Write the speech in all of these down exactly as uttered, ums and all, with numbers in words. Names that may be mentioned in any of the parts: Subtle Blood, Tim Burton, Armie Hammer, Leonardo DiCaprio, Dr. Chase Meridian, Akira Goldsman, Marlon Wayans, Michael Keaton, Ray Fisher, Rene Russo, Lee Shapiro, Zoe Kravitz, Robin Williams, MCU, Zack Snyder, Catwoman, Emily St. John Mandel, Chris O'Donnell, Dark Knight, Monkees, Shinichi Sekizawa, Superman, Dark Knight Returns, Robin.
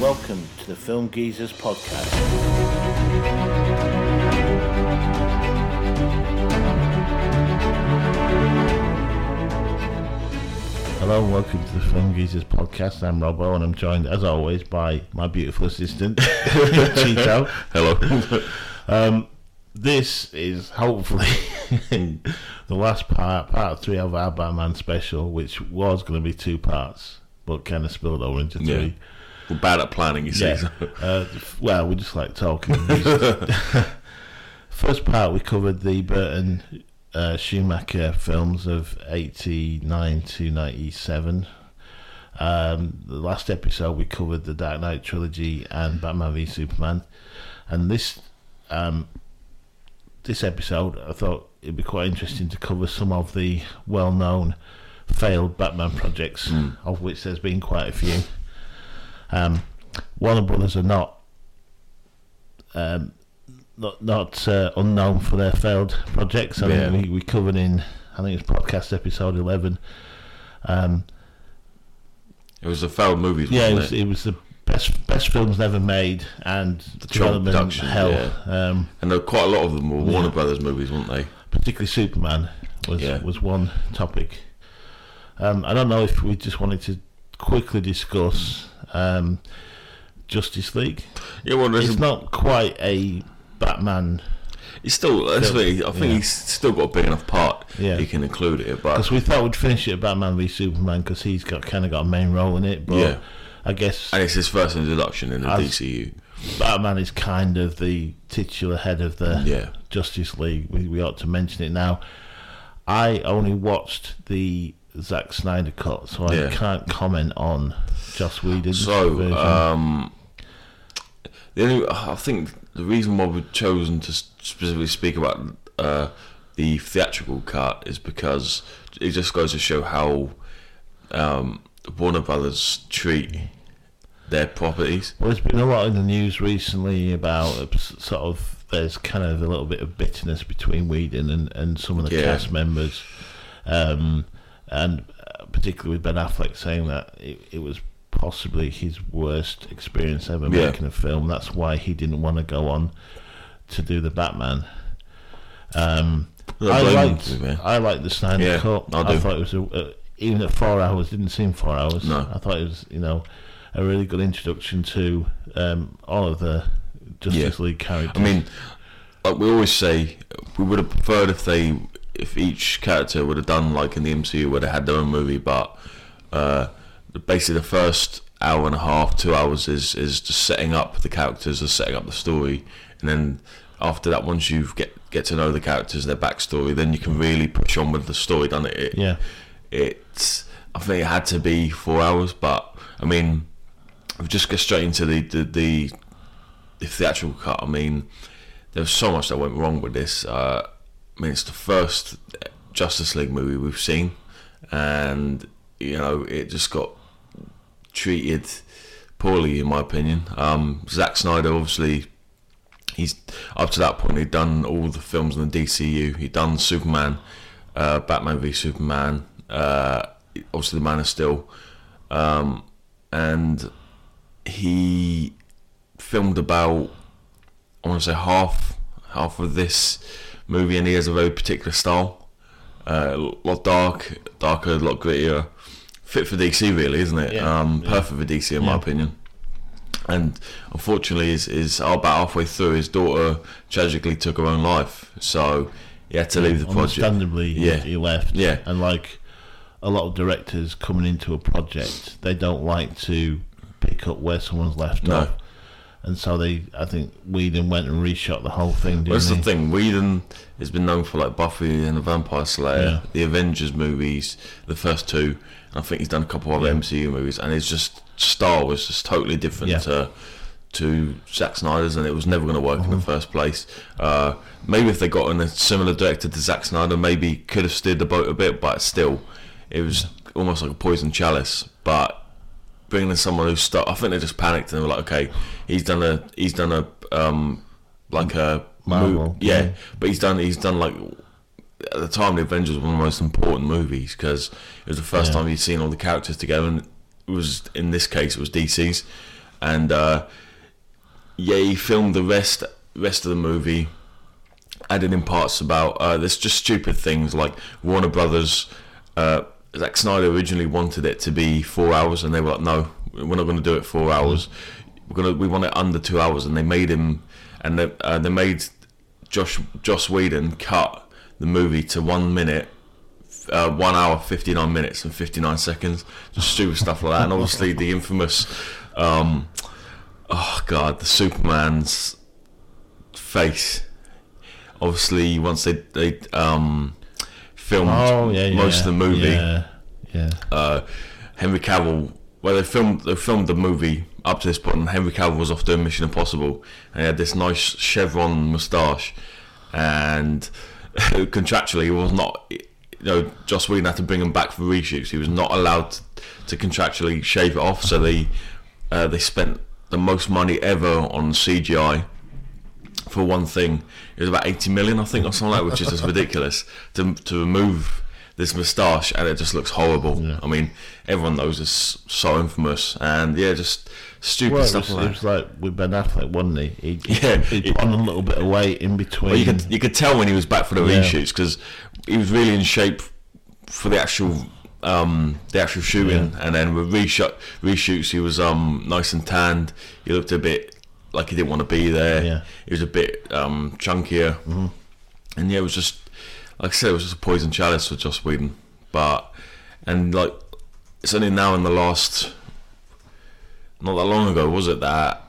Welcome to the Film Geezers Podcast. Hello and welcome to the Film Geezers Podcast. I'm Robbo and I'm joined as always by my beautiful assistant, Chito. Hello. um, this is hopefully the last part, part three of our Batman special, which was going to be two parts, but kind of spilled over into three. Yeah. We're bad at planning, you see. Yeah. uh, well, we just like talking. First part, we covered the Burton uh, Schumacher films of eighty-nine to ninety-seven. Um, the last episode, we covered the Dark Knight trilogy and Batman v Superman. And this um, this episode, I thought it'd be quite interesting to cover some of the well-known failed Batman projects, mm. of which there's been quite a few. Um, Warner Brothers are not um, not, not uh, unknown for their failed projects. I yeah. mean, we, we covered in, I think it's podcast episode eleven. Um, it was the failed movies. Yeah, wasn't it, was, it? it was the best best films never made, and the development hell. Yeah. Um, and there were quite a lot of them were Warner yeah. Brothers movies, weren't they? Particularly Superman was yeah. was one topic. Um, I don't know if we just wanted to quickly discuss um, Justice League. Yeah, well, it's a, not quite a Batman. It's still, actually, I think yeah. he's still got a big enough part. Yeah. He can include it, but because we thought we'd finish it at Batman v Superman because he's got kind of got a main role in it. But yeah. I guess, and it's his first introduction in the D C U. Batman is kind of the titular head of the yeah. Justice League. We, we ought to mention it now. I only watched the Zack Snyder cut, so I yeah. can't comment on Joss Whedon's so version. um the only, I think the reason why we've chosen to specifically speak about uh, the theatrical cut is because it just goes to show how um, Warner Brothers treat their properties. Well, there's been a lot in the news recently about sort of there's kind of a little bit of bitterness between Whedon and, and some of the yeah. cast members, um and particularly with Ben Affleck saying that it, it was possibly his worst experience ever yeah. making a film. That's why he didn't want to go on to do the Batman. Um, I liked movie, I liked the Snyder yeah, Cut. I thought it was a, uh, even at four hours, didn't seem four hours. No. I thought it was you know a really good introduction to um, all of the Justice yeah. League characters. I mean, like we always say, we would have preferred if they. If each character would have done like in the M C U where they had their own movie, but uh, basically the first hour and a half, two hours is, is just setting up the characters, is setting up the story, and then after that, once you get get to know the characters, their backstory, then you can really push on with the story, doesn't it? it yeah. It's I think it had to be four hours, but I mean, we just get straight into the the the, the theatrical cut. I mean, there's so much that went wrong with this. Uh, I mean, it's the first Justice League movie we've seen, and you know it just got treated poorly, in my opinion. Um, Zack Snyder, obviously, he's up to that point he'd done all the films in the D C U. He'd done Superman, uh, Batman v Superman, uh, obviously the Man of Steel, um, and he filmed about I want to say half half of this movie, and he has a very particular style, uh, a lot dark, darker, a lot grittier, fit for D C really, isn't it? Yeah, um, yeah. Perfect for D C in yeah. my opinion. And unfortunately, is is about halfway through, his daughter tragically took her own life, so he had to yeah, leave the project. Understandably, yeah. he left. Yeah, and like a lot of directors coming into a project, they don't like to pick up where someone's left no. off. And so they, I think, Whedon went and reshot the whole thing. Didn't well, that's he? the thing. Whedon has been known for like Buffy and the Vampire Slayer, yeah. the Avengers movies, the first two. And I think he's done a couple of yeah. M C U movies, and his just style was just totally different yeah. to to Zack Snyder's, and it was never going to work mm-hmm. in the first place. Uh, maybe if they got in a similar director to Zack Snyder, maybe could have steered the boat a bit, but still, it was yeah. almost like a poison chalice. But bringing in someone who's stuck, I think they just panicked and they were like, okay, he's done a, he's done a, um, like a, Marvel, yeah, yeah, but he's done, he's done like, at the time, the Avengers was one of the most important movies because it was the first yeah. time he'd seen all the characters together, and it was, in this case, it was D C's, and uh, yeah, he filmed the rest rest of the movie, added in parts about uh, there's just stupid things like Warner Brothers. Uh, Zack Snyder originally wanted it to be four hours, and they were like, "No, we're not going to do it four hours. We're gonna we want it under two hours." And they made him, and they uh, they made Josh Joss Whedon cut the movie to one minute. Uh, one hour, fifty-nine minutes and fifty-nine seconds, just stupid stuff like that. And obviously the infamous, um, oh god, the Superman's face. Obviously, once they they um, filmed oh, yeah, most yeah. of the movie, yeah, yeah. Uh, Henry Cavill. Well, they filmed they filmed the movie up to this point, and Henry Cavill was off doing Mission Impossible, and he had this nice chevron moustache, and contractually he was not. You know, Joss Whedon had to bring him back for reshoots. He was not allowed to, to contractually shave it off, so they uh, they spent the most money ever on C G I for one thing. It was about eighty million, I think, or something like that, which is just ridiculous to to remove this moustache, and it just looks horrible. Yeah. I mean, everyone knows it's so infamous, and yeah, just stupid well, stuff. It was, like, it was like with Ben Affleck, wasn't he? He'd, yeah, he'd it, put on a little bit of weight in between. Well, you could you could tell when he was back for the yeah. reshoots because he was really in shape for the actual um, the actual shooting, yeah. and then with reshoot reshoots, he was um, nice and tanned. He looked a bit like he didn't want to be there. Yeah. He was a bit um, chunkier, mm-hmm. and yeah, it was just like I said, it was just a poison chalice for Joss Whedon. But and like it's only now in the last. Not that long ago, was it, that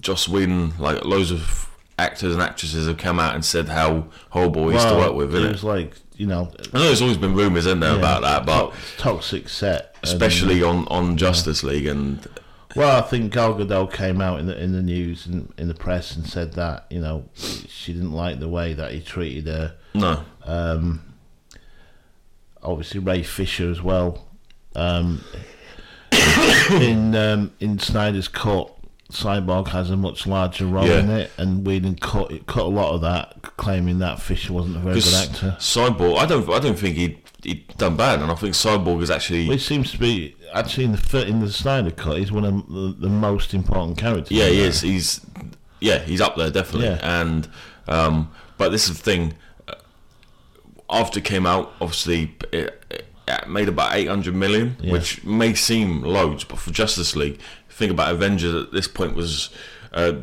Joss Whedon, like loads of actors and actresses have come out and said how horrible he well, used to work with, isn't it? It was like, you know... I know there's always been rumours, isn't there, yeah, about that, but... Toxic set. Especially and, on, on Justice yeah. League and... Well, I think Gal Gadot came out in the in the news and in the press and said that, you know, she didn't like the way that he treated her. No. Um, obviously, Ray Fisher as well. Um... in um, in Snyder's cut, Cyborg has a much larger role yeah. in it, and Whedon cut it cut a lot of that, claiming that Fisher wasn't a very good actor. Cyborg, I don't I don't think he he done bad, and I think Cyborg is actually. Well, he seems to be actually in the in the Snyder cut. He's one of the, the most important characters. Yeah, he is. He's yeah, he's up there definitely. Yeah. And um, but this is the thing. After it came out, obviously. It, it, Yeah, made about eight hundred million, yeah. which may seem loads, but for Justice League, think about Avengers at this point was uh,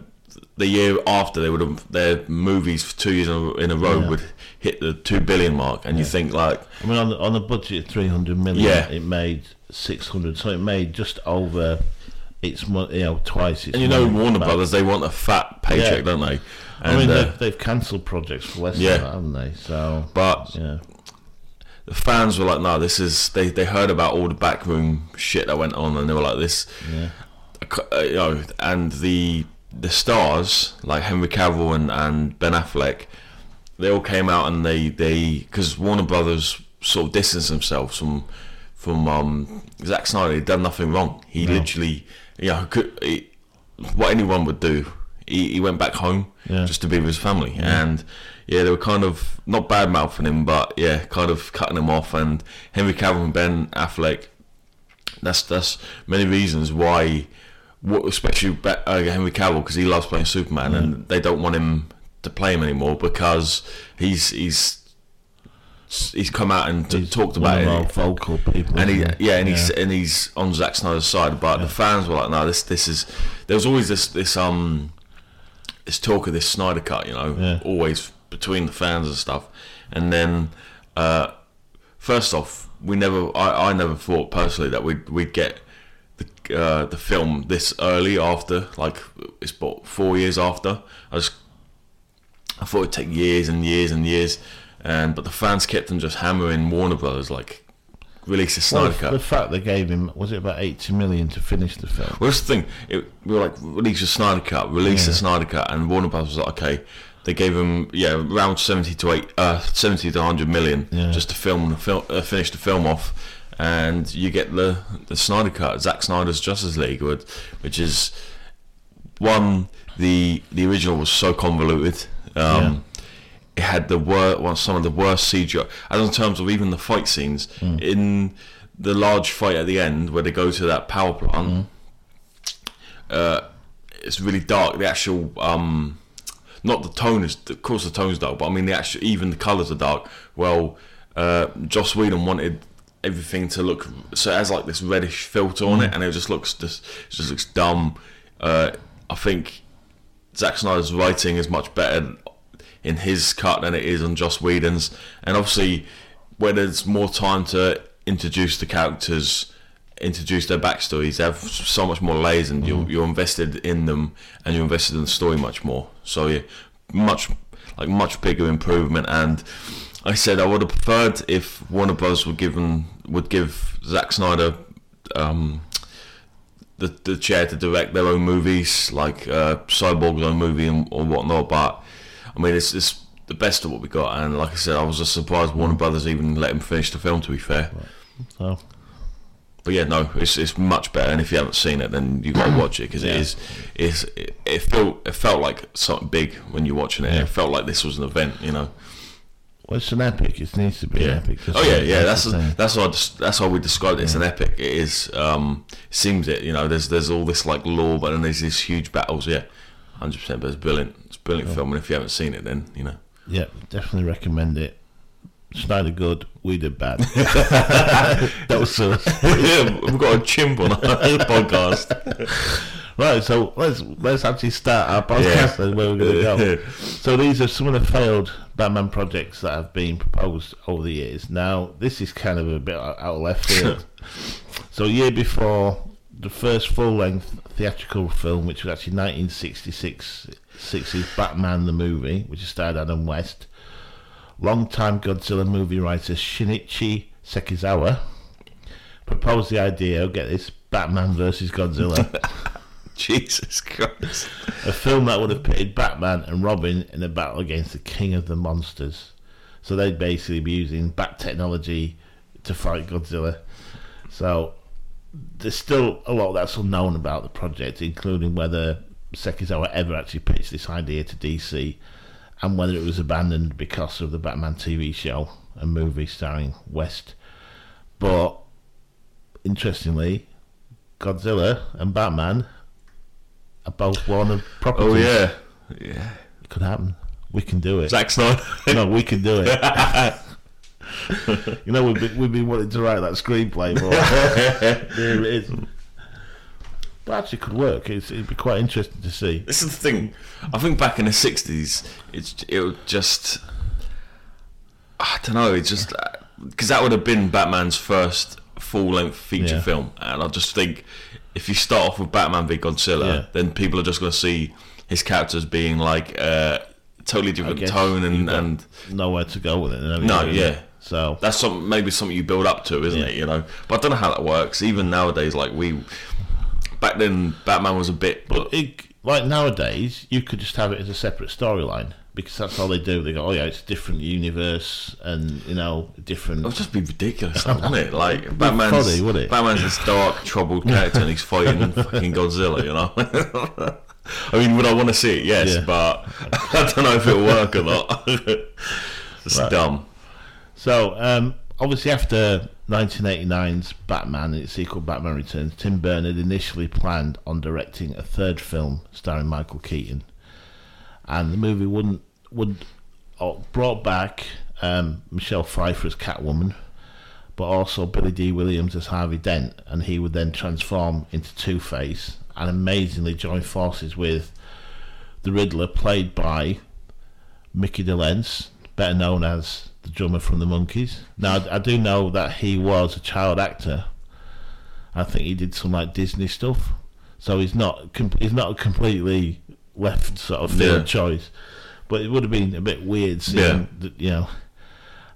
the year after they would have their movies for two years in a row yeah. would hit the two billion mark, and yeah. you think like I mean on, on a budget of three hundred million, yeah. it made six hundred, so it made just over its money, you know, twice. Its and you know Warner back. Brothers, they want a fat paycheck, yeah. don't they? And, I mean they've, uh, they've cancelled projects for less yeah. than that, haven't they? So, but. Yeah. The fans were like, no, this is... They, they heard about all the backroom shit that went on, and they were like, this... Yeah. Uh, you know, and the the stars, like Henry Cavill and, and Ben Affleck, they all came out and they... Because they, Warner Brothers sort of distanced themselves from from um, Zack Snyder. He'd done nothing wrong. He no. literally... You know, could, he, what anyone would do, he, he went back home yeah. just to be with his family. Yeah. And... Yeah, they were kind of not bad mouthing him, but yeah, kind of cutting him off. And Henry Cavill and Ben Affleck. That's that's many reasons why, especially uh, Henry Cavill, because he loves playing Superman, yeah. and they don't want him to play him anymore because he's he's he's come out and he's talked about it. Vocal people, and he yeah, and yeah. he's and he's on Zack Snyder's side. But yeah. the fans were like, no, this this is. There was always this this um this talk of this Snyder cut, you know, yeah. always. Between the fans and stuff, and then uh, first off, we never, I, I never thought personally that we'd we'd get the uh, the film this early after, like it's about four years after. I just I thought it'd take years and years and years, and but the fans kept on just hammering Warner Brothers like release a Snyder well, cut. The fact they gave him was it about eighty million to finish the film. Well, that's the thing. It, we were like release a Snyder cut, release yeah. a Snyder cut, and Warner Brothers was like okay. They gave him yeah around seventy to eight, uh, seventy to hundred million yeah. just to film the film, uh, finish the film off, and you get the the Snyder cut, Zack Snyder's Justice League, which is one the the original was so convoluted. Um, yeah. It had the worst, well, some of the worst C G I, and in terms of even the fight scenes mm. in the large fight at the end where they go to that power plant. Mm. uh, it's really dark. The actual um, not the tone is, of course, the tone's dark, but I mean the actual, even the colours are dark. Well, uh, Joss Whedon wanted everything to look so it has like this reddish filter on it, and it just looks just it just looks dumb. Uh, I think Zack Snyder's writing is much better in his cut than it is on Joss Whedon's, and obviously where there's more time to introduce the characters, introduce their backstories, they have so much more layers, and you're, you're invested in them, and you're invested in the story much more. So yeah, much like much bigger improvement. And I said I would have preferred if Warner Bros. would given would give Zack Snyder um, the the chair to direct their own movies, like uh, Cyborg's own movie and or whatnot. But I mean, it's it's the best of what we got, and like I said, I was just surprised Warner Brothers even let him finish the film. To be fair, right. so. But yeah, no, it's it's much better. And if you haven't seen it, then you gotta watch it, because yeah. it is it's, it, it felt it felt like something big when you're watching it. Yeah. It felt like this was an event, you know. Well, it's an epic. It needs to be yeah. an epic. That's oh yeah, yeah. That's a, that's why that's how we described it. It's yeah. an epic. It is. Um, seems it. You know, there's there's all this like lore, but then there's these huge battles. Yeah, hundred percent. But it's brilliant. It's a brilliant yeah. film, and if you haven't seen it, then you know. Yeah, definitely recommend it. Snyder good, we did bad. That was us. Yeah, we've got a chimp on our podcast. Right, so let's let's actually start our podcast yeah. and where we're going to go. Yeah. So these are some of the failed Batman projects that have been proposed over the years. Now, this is kind of a bit out of left field. So a year before, the first full-length theatrical film, which was actually nineteen sixty-six's Batman the movie, which starred Adam West, long-time Godzilla movie writer Shinichi Sekizawa proposed the idea, get this, Batman versus Godzilla. Jesus Christ. A film that would have pitted Batman and Robin in a battle against the king of the monsters. So they'd basically be using bat technology to fight Godzilla. So there's still a lot that's unknown about the project, including whether Sekizawa ever actually pitched this idea to D C, and whether it was abandoned because of the Batman T V show and movie starring West. But interestingly, Godzilla and Batman are both Warner properties. Oh yeah, yeah. It could happen. We can do it. Zack Snyder. No, we can do it. You know, we've been, we've been wanting to write that screenplay, but there it is. But actually, could work. It's, it'd be quite interesting to see. This is the thing. I think back in the sixties, it's it would just. I don't know. It just because that would have been Batman's first full-length feature yeah. film, and I just think if you start off with Batman v Godzilla, yeah. then people are just going to see his characters being like uh, totally different tone and, and nowhere to go with it. No, yeah. It. So that's some maybe something you build up to, isn't yeah. it? You know, but I don't know how that works. Even nowadays, like we. Back then, Batman was a bit... But it, like nowadays, you could just have it as a separate storyline, because that's all they do. They go, oh yeah, it's a different universe and, you know, different... It would just be ridiculous, wouldn't it? Like, Batman's, funny, wouldn't it? Batman's this dark, troubled character and he's fighting fucking Godzilla, you know? I mean, would I want to see it? Yes, yeah. but I don't know if it'll work or not. It's right. dumb. So, um, obviously after... nineteen eighty-nine's Batman and its sequel Batman Returns, Tim Burton had initially planned on directing a third film starring Michael Keaton, and the movie wouldn't would brought back um, Michelle Pfeiffer as Catwoman, but also Billy D. Williams as Harvey Dent, and he would then transform into Two-Face and amazingly join forces with the Riddler, played by Mickey DeLence, better known as the drummer from the Monkees. Now, I do know that he was a child actor. I think he did some like Disney stuff, so he's not he's not a completely left sort of field yeah. choice. But it would have been a bit weird seeing, yeah. you know.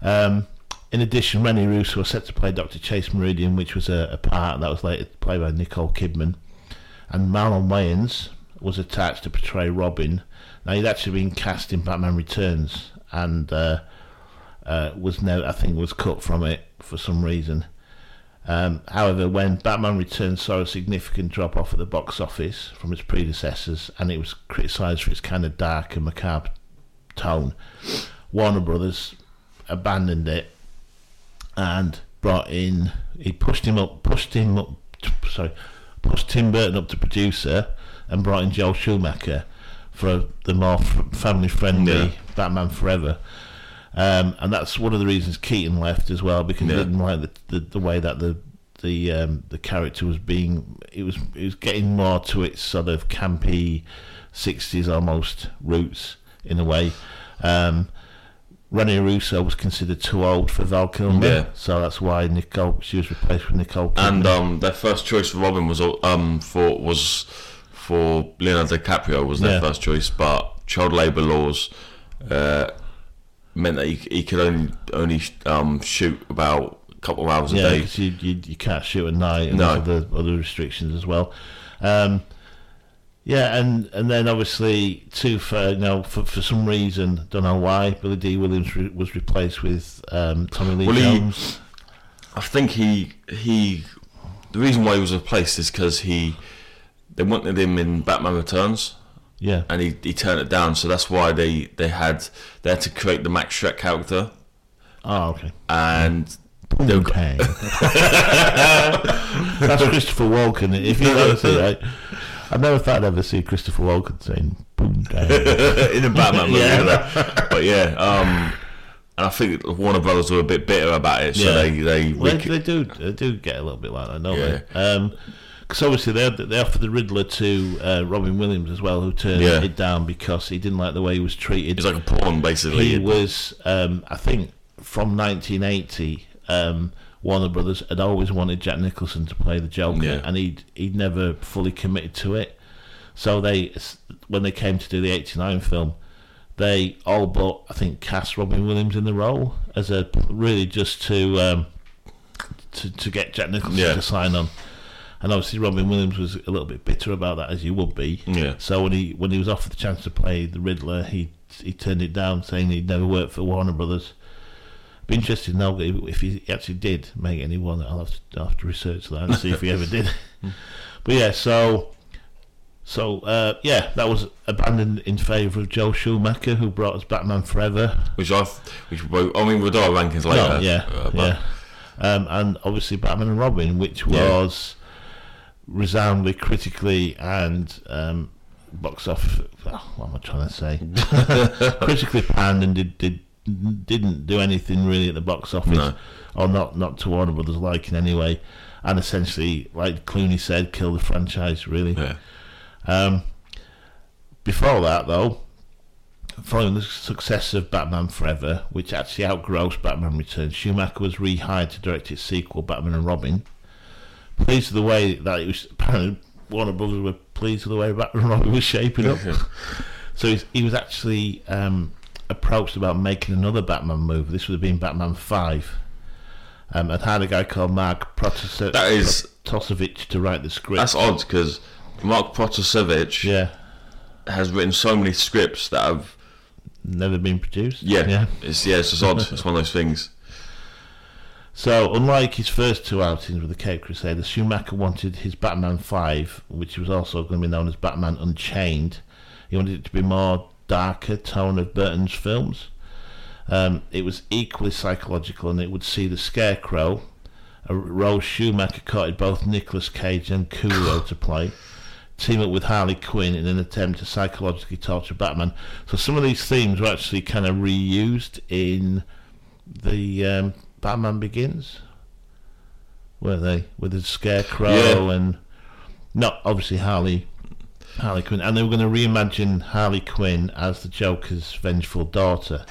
Um, in addition, Rene Russo was set to play Doctor Chase Meridian, which was a, a part that was later played by Nicole Kidman, and Marlon Wayans was attached to portray Robin. Now, he'd actually been cast in Batman Returns and. Uh, Uh, was never, I think, was cut from it for some reason. Um, however, when Batman Returns saw a significant drop off at the box office from its predecessors, and it was criticised for its kind of dark and macabre tone, Warner Brothers abandoned it and brought in. He pushed him up, pushed him up. Sorry, pushed Tim Burton up to producer and brought in Joel Schumacher for the more family-friendly yeah. Batman Forever. Um, and that's one of the reasons Keaton left as well, because yeah. he didn't like the, the, the way that the the um, the character was being... It was, it was getting more to its sort of campy sixties almost roots, in a way. Um, Rene Russo was considered too old for Val Kilmer, yeah. so that's why Nicole she was replaced with Nicole Kidman. And um, their first choice for Robin was um for was for Leonardo DiCaprio was their yeah. first choice, but child labour laws uh, meant that he, he could only only um, shoot about a couple of hours a yeah, day. Yeah, you, you you can't shoot at night and no. other other restrictions as well. Um, Yeah, and, and then obviously too for you know for, for some reason, don't know why, Billy D. Williams re- was replaced with um, Tommy Lee well, Jones. He, I think he he the reason why he was replaced is because he they wanted him in Batman Returns. Yeah, and he, he turned it down, so that's why they, they had they had to create the Max Schreck character. Oh, okay. And they were, that's Christopher Walken. If you know that. I never thought I'd ever see Christopher Walken saying boom down in a Batman movie. yeah. But yeah, um, and I think Warner Brothers were a bit bitter about it, so yeah. they they, well, they they do they do get a little bit like that, don't yeah. they? Because um, obviously they they offered the Riddler to uh, Robin Williams as well, who turned yeah. it down because he didn't like the way he was treated. He's like a pawn, basically. He was, um, I think, from nineteen eighty. Um, Warner Brothers had always wanted Jack Nicholson to play the Joker, yeah. and he'd he'd never fully committed to it. So they, when they came to do the eighty-nine film, they all but I think cast Robin Williams in the role as a really just to um, to to get Jack Nicholson yeah. to sign on. And obviously Robin Williams was a little bit bitter about that, as you would be. Yeah. So when he when he was offered the chance to play the Riddler, he he turned it down, saying he'd never worked for Warner Brothers. Be interested now if he actually did make any one. I'll have, to, I'll have to research that and see if he ever did. But yeah, so so uh, yeah, that was abandoned in favour of Joel Schumacher, who brought us Batman Forever, which I which I mean we'll do our rankings later. No, yeah, uh, yeah, um, and obviously Batman and Robin, which was yeah. resoundingly critically and. Um, box off. What am I trying to say? Critically panned and did did. didn't do anything really at the box office no. or not, not to Warner Brothers like in any way, and essentially like Clooney said, kill the franchise really. yeah. Um, before that though, following the success of Batman Forever, which actually outgrossed Batman Returns, Schumacher was rehired to direct its sequel Batman and Robin. Pleased with the way that it was, apparently Warner Brothers were pleased with the way Batman and Robin was shaping up. So he was actually um approached about making another Batman movie. This would have been Batman five, um, and had a guy called Mark Protase- Protosevich to write the script. That's odd, because Mark Protosevich yeah. has written so many scripts that have never been produced. Yeah, yeah. It's, yeah, it's just odd. It's one of those things. So unlike his first two outings with the Cape Crusader, Schumacher wanted his Batman five, which was also going to be known as Batman Unchained, he wanted it to be more darker tone of Burton's films. Um, it was equally psychological, and it would see the Scarecrow, a role Schumacher courted both Nicolas Cage and Kuro to play, team up with Harley Quinn in an attempt to psychologically torture Batman. So some of these themes were actually kind of reused in the um, Batman Begins, were they? With the Scarecrow yeah. and not obviously Harley. Harley Quinn, and they were going to reimagine Harley Quinn as the Joker's vengeful daughter,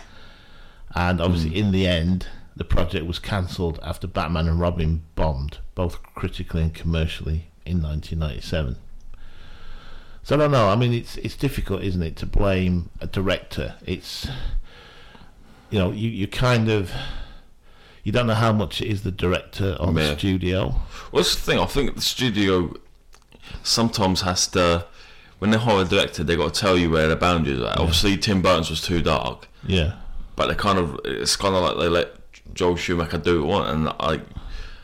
and obviously mm. in the end the project was cancelled after Batman and Robin bombed both critically and commercially in nineteen ninety-seven. So I don't know, I mean it's it's difficult, isn't it, to blame a director. It's, you know, you, you kind of you don't know how much it is the director or yeah. the studio. Well, that's the thing, I think the studio sometimes has to, when they're horror directed, they got to tell you where the boundaries are. Yeah. Obviously, Tim Burton's was too dark. Yeah. But they kind of, it's kind of like they let Joel Schumacher do what he wants, and like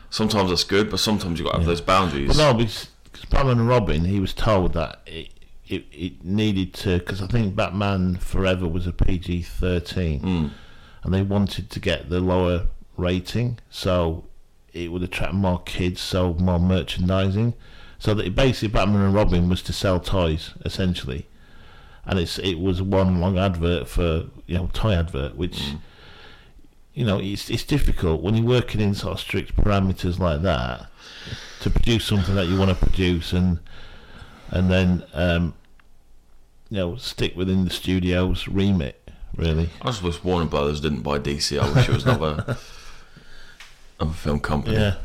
sometimes that's good, but sometimes you got to have yeah. those boundaries. But no, because Batman and Robin, he was told that it it, it needed to, because I think Batman Forever was a P G thirteen, mm. and they wanted to get the lower rating, so it would attract more kids, so more merchandising. So that basically Batman and Robin was to sell toys, essentially. And it's it was one long advert for, you know, toy advert, which, mm. you know, it's it's difficult when you're working in sort of strict parameters like that to produce something that you want to produce and and then, um, you know, stick within the studio's remit, really. I suppose Warner Brothers didn't buy D C. I wish it was another, another film company. Yeah.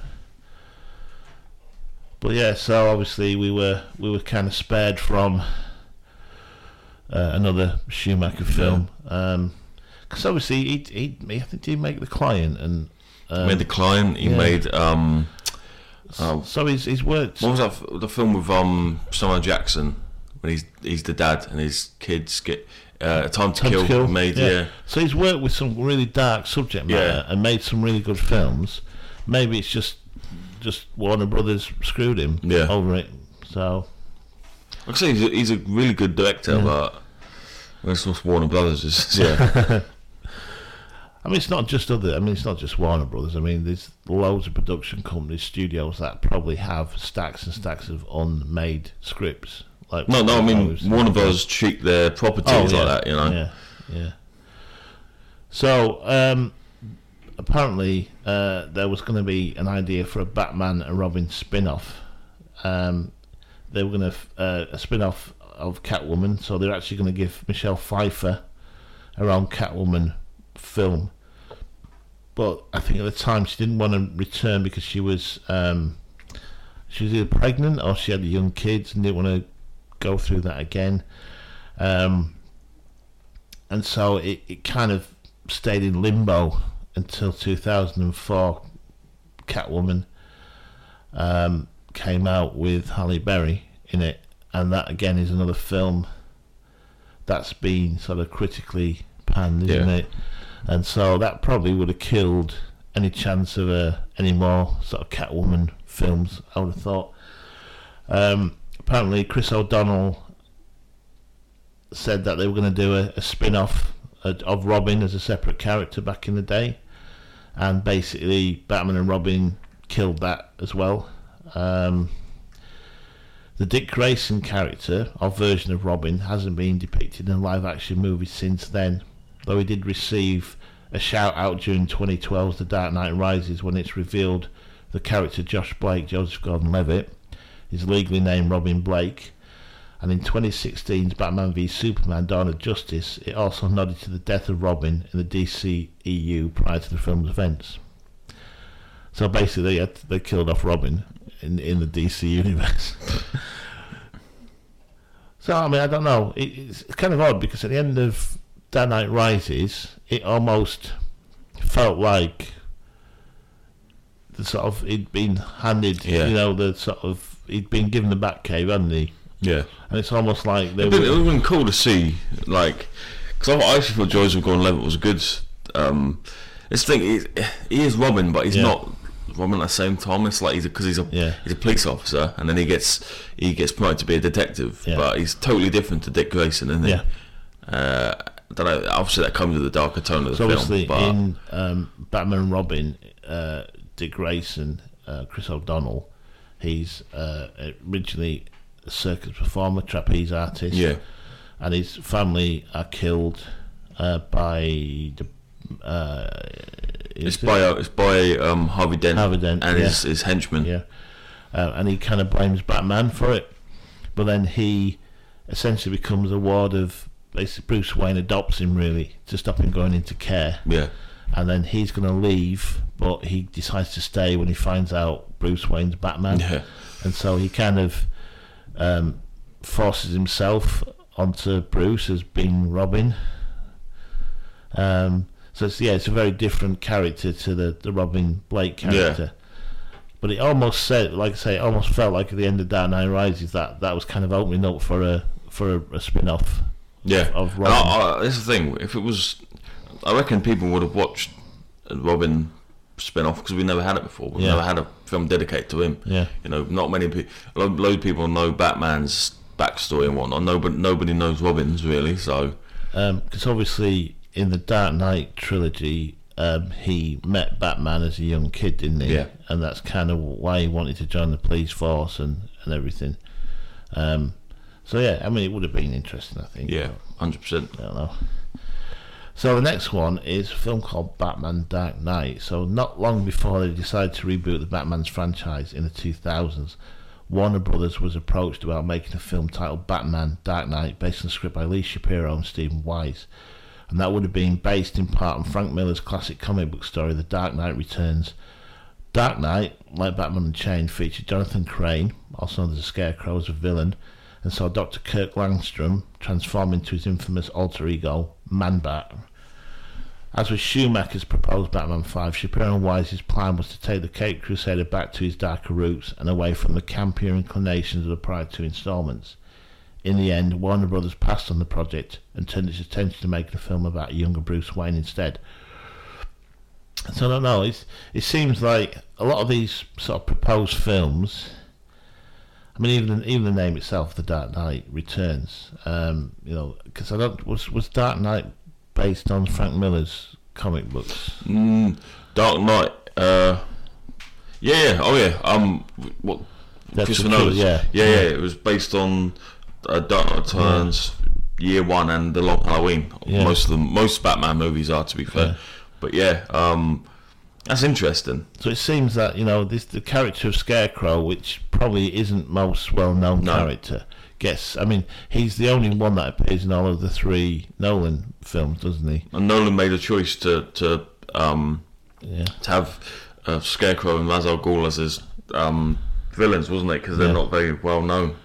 But yeah, so obviously we were we were kind of spared from uh, another Schumacher film, because um, obviously he, he he I think he made The Client and um, made The Client. He yeah. made um, uh, so he's he's worked. What was that, the film with um Samuel Jackson when he's he's the dad and his kids get uh, Time to Time Kill, to Kill. Made yeah. yeah. So he's worked with some really dark subject matter yeah. and made some really good films. Maybe it's just. Just Warner Brothers screwed him yeah. over it. So I can say he's a, he's a really good director, yeah. but it's not Warner Brothers. Is, yeah, I mean it's not just other. I mean it's not just Warner Brothers. I mean there's loads of production companies, studios that probably have stacks and stacks of unmade scripts. Like no, no, I mean Warner Brothers treat their properties oh, yeah. like that. You know, yeah, yeah. So. Um, Apparently, uh, there was going to be an idea for a Batman and Robin spin-off. Um, they were going to f- uh, a spin-off of Catwoman, so they're actually going to give Michelle Pfeiffer her own Catwoman film. But I think at the time she didn't want to return because she was um, she was either pregnant or she had young kids and didn't want to go through that again. Um, and so it, it kind of stayed in limbo. Until two thousand four, Catwoman um, came out with Halle Berry in it, and that again is another film that's been sort of critically panned, isn't yeah. it? And so that probably would have killed any chance of uh, any more sort of Catwoman films, I would have thought. Um, apparently, Chris O'Donnell said that they were going to do a, a spin-off of Robin as a separate character back in the day, and basically Batman and Robin killed that as well. Um, the Dick Grayson character, our version of Robin, hasn't been depicted in a live action movie since then, though he did receive a shout out during twenty twelve's The Dark Knight Rises when it's revealed the character Josh Blake, Joseph Gordon-Levitt, is legally named Robin Blake. And in twenty sixteen's Batman v Superman, Dawn of Justice, it also nodded to the death of Robin in the D C E U prior to the film's events. So basically, they, had, they killed off Robin in, in the D C universe. So, I mean, I don't know. It, it's kind of odd because at the end of Dark Knight Rises, it almost felt like the sort of he'd been handed, yeah. you know, the sort of he'd been given the Batcave, hadn't he? Yeah, and it's almost like they it, were... it would have been cool to see, like, because I actually thought Joseph Gordon-Levitt was good. Um, this thing, he, he is Robin, but he's yeah. not Robin at the same time. It's like he's because he's a yeah. he's a police officer, and then he gets he gets promoted to be a detective, yeah. but he's totally different to Dick Grayson, isn't he? Yeah. Uh, I don't know. Obviously, that comes with the darker tone of the so film. But in um, Batman and Robin, uh, Dick Grayson, uh, Chris O'Donnell, he's uh, originally. A circus performer, trapeze artist, yeah, and his family are killed uh, by the. Uh, it's by it? it's by um, Harvey Dent, Harvey Dent, and yeah. his his henchman, yeah, uh, and he kind of blames Batman for it, but then he essentially becomes a ward of basically Bruce Wayne adopts him really to stop him going into care, yeah, and then he's going to leave, but he decides to stay when he finds out Bruce Wayne's Batman, yeah, and so he kind of. Um, forces himself onto Bruce as being Robin. Um, so it's, yeah, it's a very different character to the, the Robin Blake character. Yeah. But it almost said, like I say, it almost felt like at the end of Dark Knight Rises that that was kind of opening up for a for a, a spin off. Yeah, of, of Robin. And I, I, this is the thing. If it was, I reckon people would have watched a Robin spin off because we never had it before. We've yeah. never had a film dedicated to him. Yeah, you know, not many people. Loads of people know Batman's backstory and whatnot. Nobody, nobody knows Robin's really. So, because um, obviously in the Dark Knight trilogy, um, he met Batman as a young kid, didn't he? Yeah. And that's kind of why he wanted to join the police force and, and everything. Um, so, yeah, I mean, it would have been interesting, I think. Yeah, one hundred percent. I don't know. So the next one is a film called Batman Dark Knight. So not long before they decided to reboot the Batman's franchise in the two thousands, Warner Brothers was approached about making a film titled Batman Dark Knight based on the script by Lee Shapiro and Stephen Wise. And that would have been based in part on Frank Miller's classic comic book story, The Dark Knight Returns. Dark Knight, like Batman Unchained, featured Jonathan Crane, also known as the Scarecrow, as a villain, and saw Doctor Kirk Langstrom transform into his infamous alter ego, Man-Bat. As with Schumacher's proposed Batman five, Shapiro and Wise's plan was to take the Caped Crusader back to his darker roots and away from the campier inclinations of the prior two installments. In the end, Warner Brothers passed on the project and turned its attention to making a film about a younger Bruce Wayne instead. So I don't know, it's, it seems like a lot of these sort of proposed films, I mean, even even the name itself, The Dark Knight Returns, um, you know, because I don't, was, was Dark Knight based on Frank Miller's comic books? Mm, Dark Knight, uh, yeah, oh yeah, um, what, Christopher Nolan, yeah. yeah, yeah, it was based on uh, Dark Knight Returns, yeah. Year One, and The Long Halloween. Yeah. Most of them, most Batman movies are, to be fair, yeah. But yeah, um. That's interesting. So it seems that, you know, this the character of Scarecrow, which probably isn't most well-known no. character, gets... I mean, he's the only one that appears in all of the three Nolan films, doesn't he? And Nolan made a choice to to um yeah. to have uh, Scarecrow and Ra's al Ghul as his um, villains, wasn't it? Because they're yeah. not very well-known.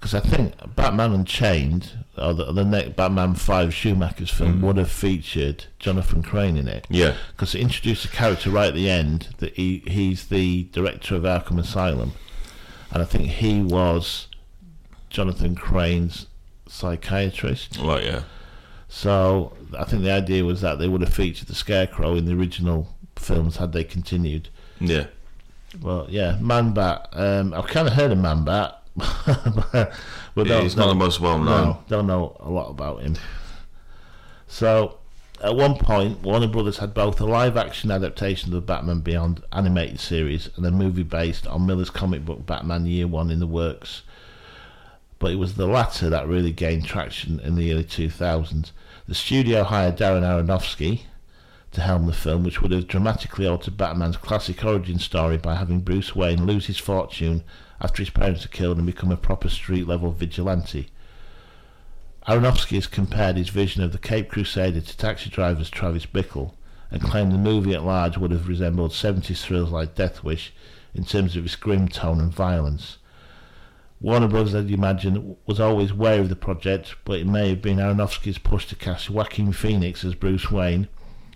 Because I think Batman Unchained... or the, the next Batman five Schumacher's film mm. would have featured Jonathan Crane in it. Yeah. Because it introduced a character right at the end that he, he's the director of Arkham Asylum. And I think he was Jonathan Crane's psychiatrist. Right, yeah. So I think the idea was that they would have featured the Scarecrow in the original films had they continued. Yeah. Well, yeah, Man-Bat. Um, I've kind of heard of Man-Bat. But yeah, he's not the most well known. No, don't know a lot about him. So, at one point, Warner Brothers had both a live action adaptation of the Batman Beyond animated series and a movie based on Miller's comic book Batman Year One in the works. But it was the latter that really gained traction in the early two thousands. The studio hired Darren Aronofsky to helm the film, which would have dramatically altered Batman's classic origin story by having Bruce Wayne lose his fortune after his parents are killed and become a proper street-level vigilante. Aronofsky has compared his vision of the Caped Crusader to taxi driver's Travis Bickle and claimed the movie at large would have resembled seventies thrills like Death Wish in terms of its grim tone and violence. Warner Bros., as you imagine, was always wary of the project, but it may have been Aronofsky's push to cast Joaquin Phoenix as Bruce Wayne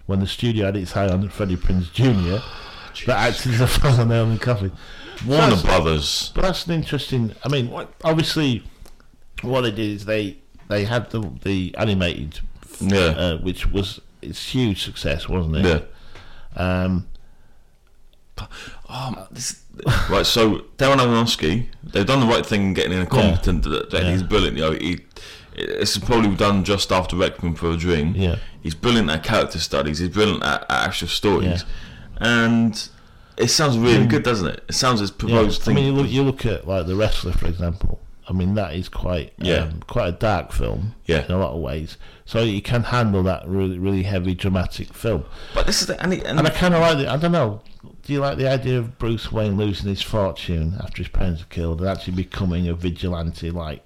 when the studio had its eye on Freddie Prinze Junior Jesus. That acted as a fan on their own coffee. Warner that's, Brothers. But that's an interesting... I mean, obviously, what they did is they, they had the the animated, yeah. uh, which was its huge success, wasn't it? Yeah. Um, oh, this, right, so Darren Aronofsky, they've done the right thing in getting in a competent... Yeah. That, that yeah. He's brilliant. You know, he, it's probably done just after Requiem for a Dream. Yeah. He's brilliant at character studies. He's brilliant at, at actual stories. Yeah. And... it sounds really good, doesn't it? It sounds as proposed. Yeah, I mean, you look, you look at like The Wrestler, for example. I mean, that is quite yeah. um, quite a dark film yeah. in a lot of ways. So you can handle that really, really heavy dramatic film. But this is the, and, it, and, and I kind of like the, I don't know. Do you like the idea of Bruce Wayne losing his fortune after his parents are killed and actually becoming a vigilante like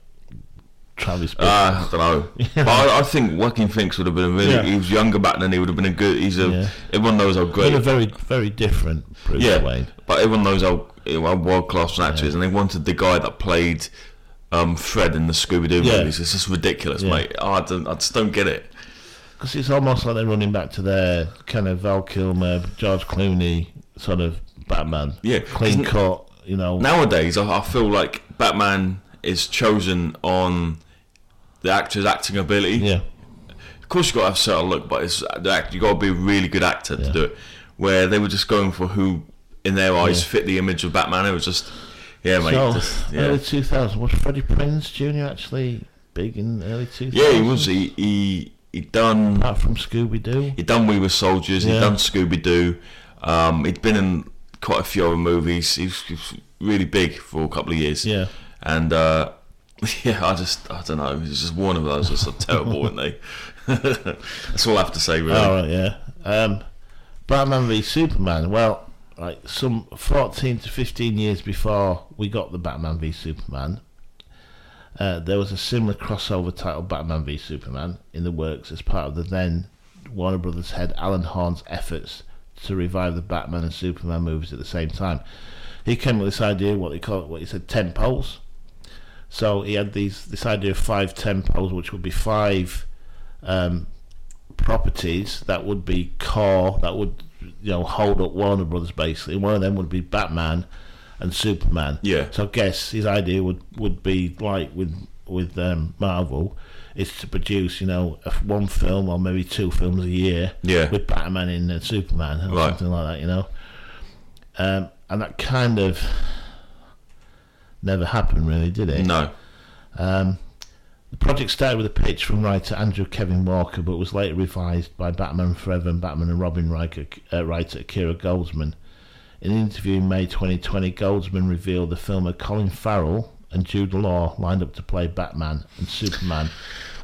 Travis Bickle? Uh, I don't know. yeah. But I, I think Joaquin Phoenix would have been a really... Yeah. He was younger back then. He would have been a good... He's a... Yeah. Everyone knows how great... He's a very, very different Bruce yeah, Wayne. But everyone knows how, how world-class an actor is, and they wanted the guy that played um, Fred in the Scooby-Doo yeah. movies. It's just ridiculous, yeah. mate. Oh, I, don't, I just don't get it. Because it's almost like they're running back to their kind of Val Kilmer, George Clooney sort of Batman. Yeah. Clean cut, you know. Nowadays, I, I feel like Batman... is chosen on the actor's acting ability. Yeah. Of course, you've got to have a certain look, but it's the act. You've got to be a really good actor yeah. to do it. Where they were just going for who, in their eyes, yeah. fit the image of Batman. It was just, yeah, mate. So, just, yeah. early two thousands, was Freddie Prinze Junior actually big in the early two thousands? Yeah, he was. He, he he'd done... Apart from Scooby-Doo. He'd done We Were Soldiers, yeah. He'd done Scooby-Doo. Um, he'd been in quite a few other movies. He was, he was really big for a couple of years. Yeah. And, uh, yeah, I just, I don't know. It was just one of those was so terrible, weren't they? That's all I have to say, really. All right, yeah. Um, Batman v Superman, well... Like some fourteen to fifteen years before we got the Batman v Superman, uh, there was a similar crossover titled Batman v Superman in the works as part of the then Warner Brothers head Alan Horn's efforts to revive the Batman and Superman movies at the same time. He came with this idea, what they call it, what he said, tent poles. So he had these this idea of five tent poles, which would be five um, properties that would be core, that would, you know, hold up Warner Brothers basically. One of them would be Batman and Superman. Yeah. So I guess his idea would, would be like with with um, Marvel, is to produce, you know, one film or maybe two films a year. Yeah. With Batman and uh, Superman or right. something like that, you know. Um, and that kind of never happened, really, did it? No. Um, the project started with a pitch from writer Andrew Kevin Walker, but was later revised by Batman Forever and Batman and Robin writer, uh, writer Akira Goldsman. In an interview in May twenty twenty, Goldsman revealed the filmer Colin Farrell and Jude Law lined up to play Batman and Superman,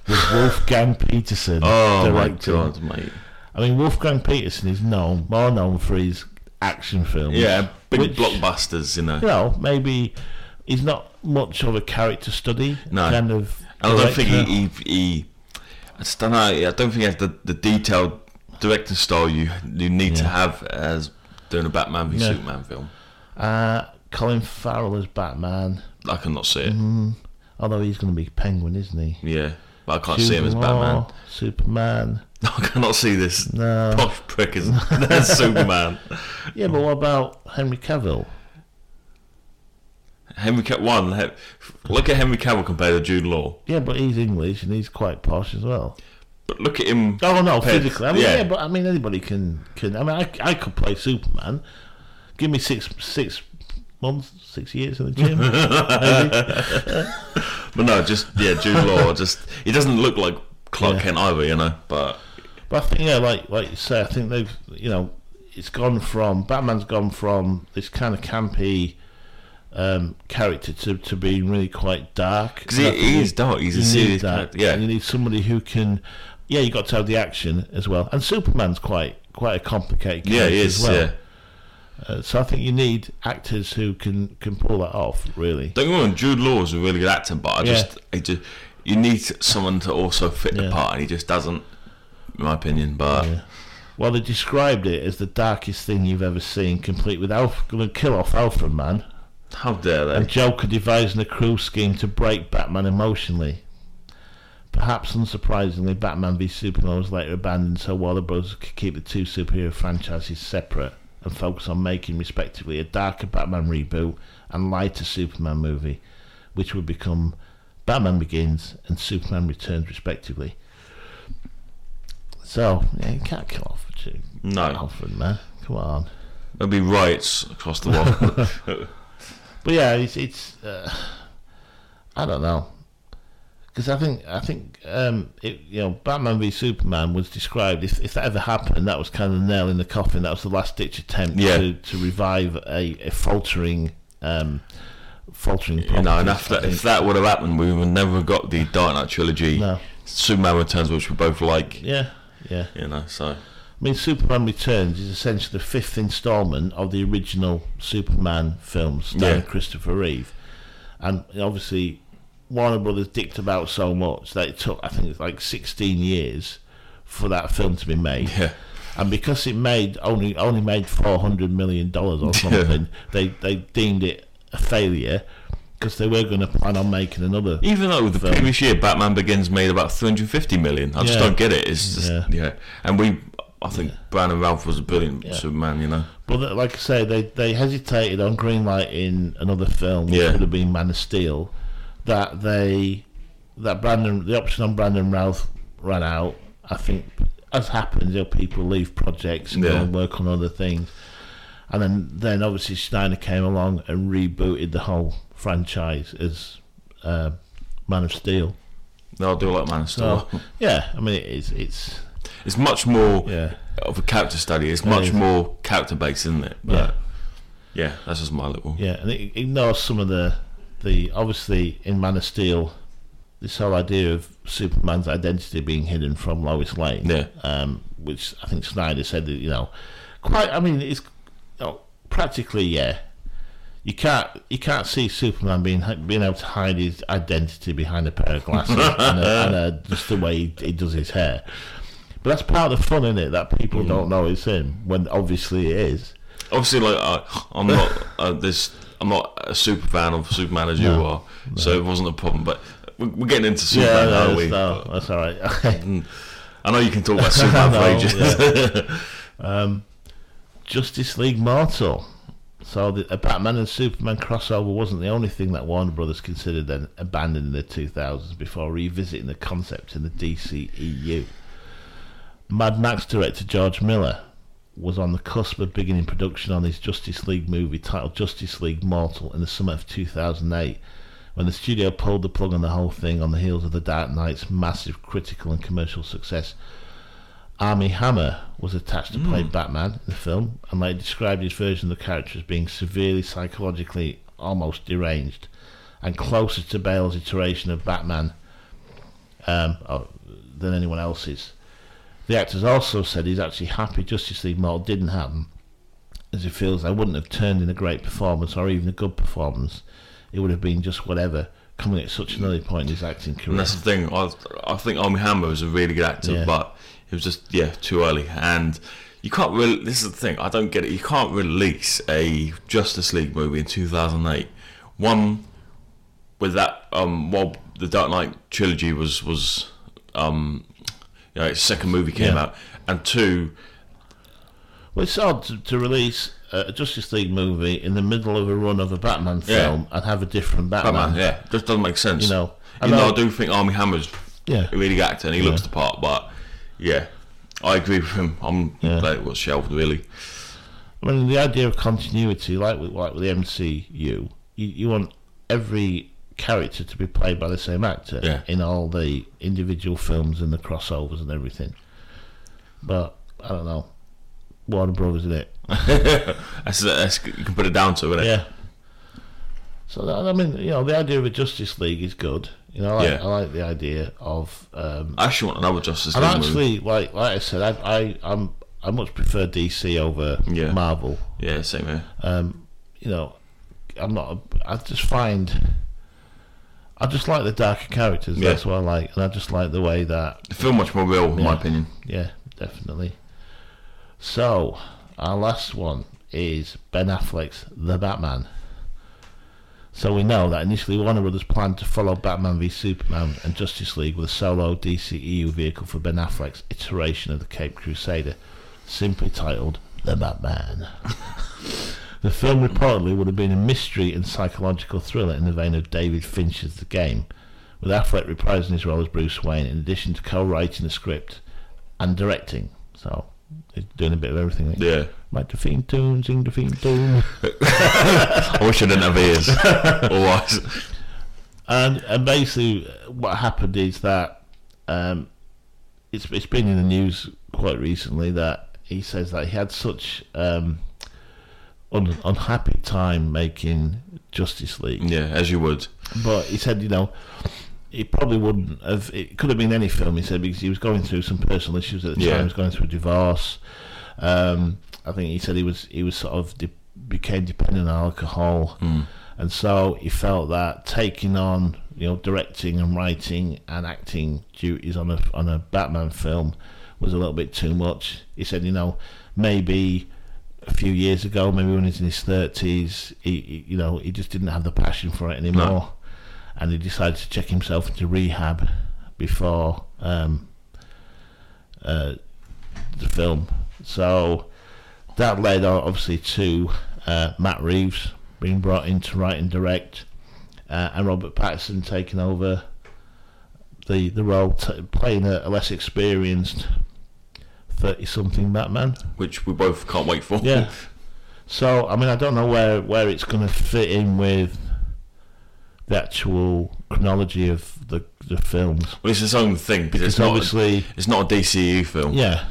with Wolfgang Peterson oh, directing. Oh, my God, mate. I mean, Wolfgang Peterson is known, more known for his action films. Yeah, big which, blockbusters, you know. You know, maybe he's not much of a character study. No. Kind of... I don't think he, he, he, I just don't know, I don't think he has the, the detailed directing style you you need yeah. to have as doing a Batman v yeah. Superman film. Uh, Colin Farrell as Batman. I cannot see it. Mm, although he's going to be Penguin, isn't he? Yeah, but I can't Jude see him as Batman. Law, Superman. I cannot see this no. posh prick as Superman. Yeah, but what about Henry Cavill? Henry Cavill, one, look at Henry Cavill compared to Jude Law. Yeah, but he's English and he's quite posh as well. But look at him. Oh, no, physically. I mean, yeah. yeah, but I mean, anybody can. can I mean, I, I could play Superman. Give me six six months, six years in the gym. But no, just, yeah, Jude Law, just, he doesn't look like Clark yeah. Kent either, you know, but. But I think, yeah, like, like you say, I think they've, you know, it's gone from, Batman's gone from this kind of campy, Um, character to, to be really quite dark, because he, he is dark. He's a serious character. Yeah, and you need somebody who can. Yeah, you got to have the action as well. And Superman's quite quite a complicated character. Yeah, he is. As well. Yeah. Uh, so I think you need actors who can, can pull that off. Really. Don't get me wrong, Jude Law is a really good actor, but I yeah. just, I just you need someone to also fit yeah. the part, and he just doesn't, in my opinion. But. Yeah. Well, they described it as the darkest thing you've ever seen, complete with Alf going to kill off Alfred, man. How dare they? And Joker devising a cruel scheme to break Batman emotionally. Perhaps unsurprisingly, Batman v Superman was later abandoned so Warner Bros. Could keep the two superhero franchises separate and focus on making, respectively, a darker Batman reboot and lighter Superman movie, which would become Batman Begins and Superman Returns, respectively. So, yeah, you can't kill off Alfred, no. Alfred, man. Come on. There'll be riots across the world. But yeah, it's it's uh, I don't know, because I think I think um, it, you know, Batman v Superman was described, if if that ever happened, that was kind of the nail in the coffin. That was the last ditch attempt yeah. to, to revive a, a faltering um, faltering. You know, and after, if that would have happened, we would never have got the Dark Knight trilogy, no. Superman Returns, which we both like. Yeah, yeah. You know, so. I mean, Superman Returns is essentially the fifth instalment of the original Superman films starring yeah. Christopher Reeve, and obviously Warner Brothers dicked about so much that it took, I think it's like sixteen years for that film to be made. Yeah. And because it made only only made four hundred million dollars or something, yeah. they they deemed it a failure. Because they were going to plan on making another. Even though the film. Previous year, Batman Begins made about three hundred fifty million. I yeah. just don't get it. It's just yeah, yeah. and we. I think yeah. Brandon Ralph was a brilliant yeah. Superman, you know. But like I say, they, they hesitated on greenlighting another film, which yeah. would have been Man of Steel. That they that Brandon the option on Brandon Ralph ran out. I think, as happens, you know, people leave projects and yeah. go and work on other things. And then, then obviously Snyder came along and rebooted the whole franchise as uh, Man of Steel. They'll do like Man of Steel. So, yeah, I mean, it is, it's it's much more yeah. of a character study. It's much yeah. more character based, isn't it? But, yeah, yeah, that's just my little. Yeah, and it ignores some of the the obviously in Man of Steel, this whole idea of Superman's identity being hidden from Lois Lane. Yeah, um, which I think Snyder said that, you know, quite. I mean, it's you know, practically yeah. You can't, you can't see Superman being being able to hide his identity behind a pair of glasses and, a, and a, just the way he, he does his hair. But that's part of the fun, isn't it? That people mm. don't know it's him when obviously it is. Obviously, like uh, I'm not uh, this, I'm not a super fan of Superman as you no, are, no. so it wasn't a problem. But we're getting into Superman, yeah, no, aren't we? No, that's all right. I know you can talk about Superman no, for ages. Yeah. um, Justice League Mortal. So the, a Batman and Superman crossover wasn't the only thing that Warner Brothers considered then abandoning in the two thousands before revisiting the concept in the D C E U. Mad Max director George Miller was on the cusp of beginning production on his Justice League movie titled Justice League Mortal in the summer of two thousand eight when the studio pulled the plug on the whole thing on the heels of the Dark Knight's massive critical and commercial success. Armie Hammer was attached to play mm. Batman in the film, and they described his version of the character as being severely psychologically almost deranged and closer to Bale's iteration of Batman um, than anyone else's. The actors also said he's actually happy Justice League Mortal didn't happen, as he feels they wouldn't have turned in a great performance or even a good performance. It would have been just whatever, coming at such an early point in his acting career. And that's the thing, I, I think Armie Hammer was a really good actor, yeah. but it was just, yeah, too early. And you can't really... This is the thing, I don't get it. You can't release a Justice League movie in two thousand eight. One, with that... Um, while the Dark Knight trilogy was... was um, you know, its second movie came yeah. out. And two... Well, it's odd to, to release a Justice League movie in the middle of a run of a Batman film yeah. and have a different Batman. Batman, yeah. It just doesn't make sense. You know, Even though I do think Armie Hammer's yeah. a really good actor and he yeah. looks the part, but... Yeah, I agree with him. I'm yeah. glad it was shelved, really. I mean, the idea of continuity, like with, like with the M C U, you, you want every character to be played by the same actor yeah. in all the individual films and the crossovers and everything. But, I don't know, Warner Brothers, isn't it? that's, that's, you can put it down to, isn't it? Yeah. So, I mean, you know, the idea of a Justice League is good. You know, I like, yeah. I like the idea of. Um, I actually want another Justice League. And actually, movie. like like I said, I I I'm, I much prefer D C over yeah. Marvel. Yeah, same here. Um, you know, I'm not. I just find. I just like the darker characters. Yeah. That's what I like, and I just like the way that they feel much more real, in yeah, my opinion. Yeah, definitely. So, our last one is Ben Affleck's The Batman. So we know that initially Warner Brothers planned to follow Batman v Superman and Justice League with a solo D C E U vehicle for Ben Affleck's iteration of the Caped Crusader, simply titled The Batman. The film reportedly would have been a mystery and psychological thriller in the vein of David Fincher's The Game, with Affleck reprising his role as Bruce Wayne in addition to co-writing the script and directing. So, he's doing a bit of everything. Like yeah. My defeat tune, sing defeat tune. I wish I didn't have ears. Always. And and basically, what happened is that um, it's it's been in the news quite recently that he says that he had such um, un, unhappy time making Justice League. Yeah, as you would. But he said, you know, he probably wouldn't have. It could have been any film. He said because he was going through some personal issues at the yeah. time. He was going through a divorce. Um, I think he said he was he was sort of de- became dependent on alcohol, mm. and so he felt that taking on you know directing and writing and acting duties on a on a Batman film was a little bit too much. He said you know maybe a few years ago, maybe when he was in his thirties, he, he you know he just didn't have the passion for it anymore, no. and he decided to check himself into rehab before um, uh, the film. So that led on obviously to uh, Matt Reeves being brought in to write and direct, uh, and Robert Pattinson taking over the the role, t- playing a, a less experienced thirty-something Batman, which we both can't wait for. Yeah. So I mean, I don't know where, where it's going to fit in with the actual chronology of the the films. Well, it's its own thing because, because it's not obviously a, it's not a D C U film. Yeah,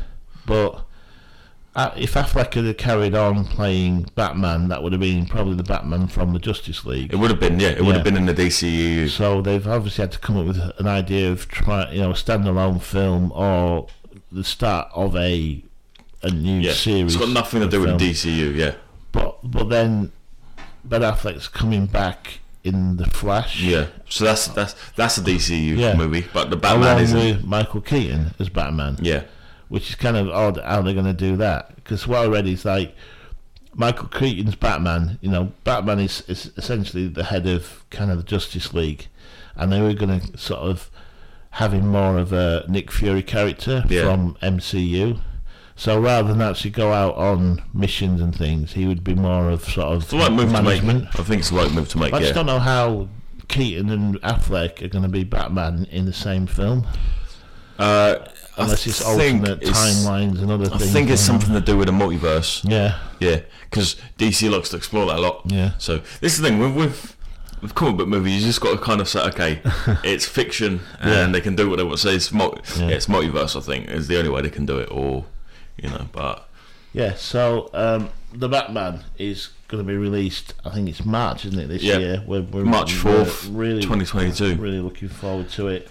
but if Affleck had carried on playing Batman, that would have been probably the Batman from the Justice League. It would have been, yeah. It would yeah. have been in the D C U. So they've obviously had to come up with an idea of try, you know, a standalone film or the start of a a new yeah. series. It's got nothing to do film. with D C U, yeah. But but then Ben Affleck's coming back in The Flash. Yeah. So that's that's that's a D C U yeah. movie, but the Batman is with Michael Keaton as Batman. Yeah. Which is kind of odd how they're going to do that. Because what I read is like Michael Keaton's Batman, you know, Batman is, is essentially the head of kind of the Justice League. And they were going to sort of have him more of a Nick Fury character yeah. from M C U. So rather than actually go out on missions and things, he would be more of sort of it's the right move management. To make. I think it's the right move to make, I just yeah. don't know how Keaton and Affleck are going to be Batman in the same film. Uh... Unless it's alternate timelines and other things. I think it's something to do with a multiverse. Yeah. Yeah, because D C likes to explore that a lot. Yeah. So this is the thing, with, with, with comic book movies, you just got to kind of say, okay, it's fiction and yeah. they can do what they want. So it's, multi- yeah. Yeah, it's multiverse, I think, is the only way they can do it. Or, you know, but... Yeah, so um, The Batman is going to be released, I think it's March, isn't it, this yeah. year? We're, we're, March fourth, we're really, twenty twenty-two. Really looking forward to it.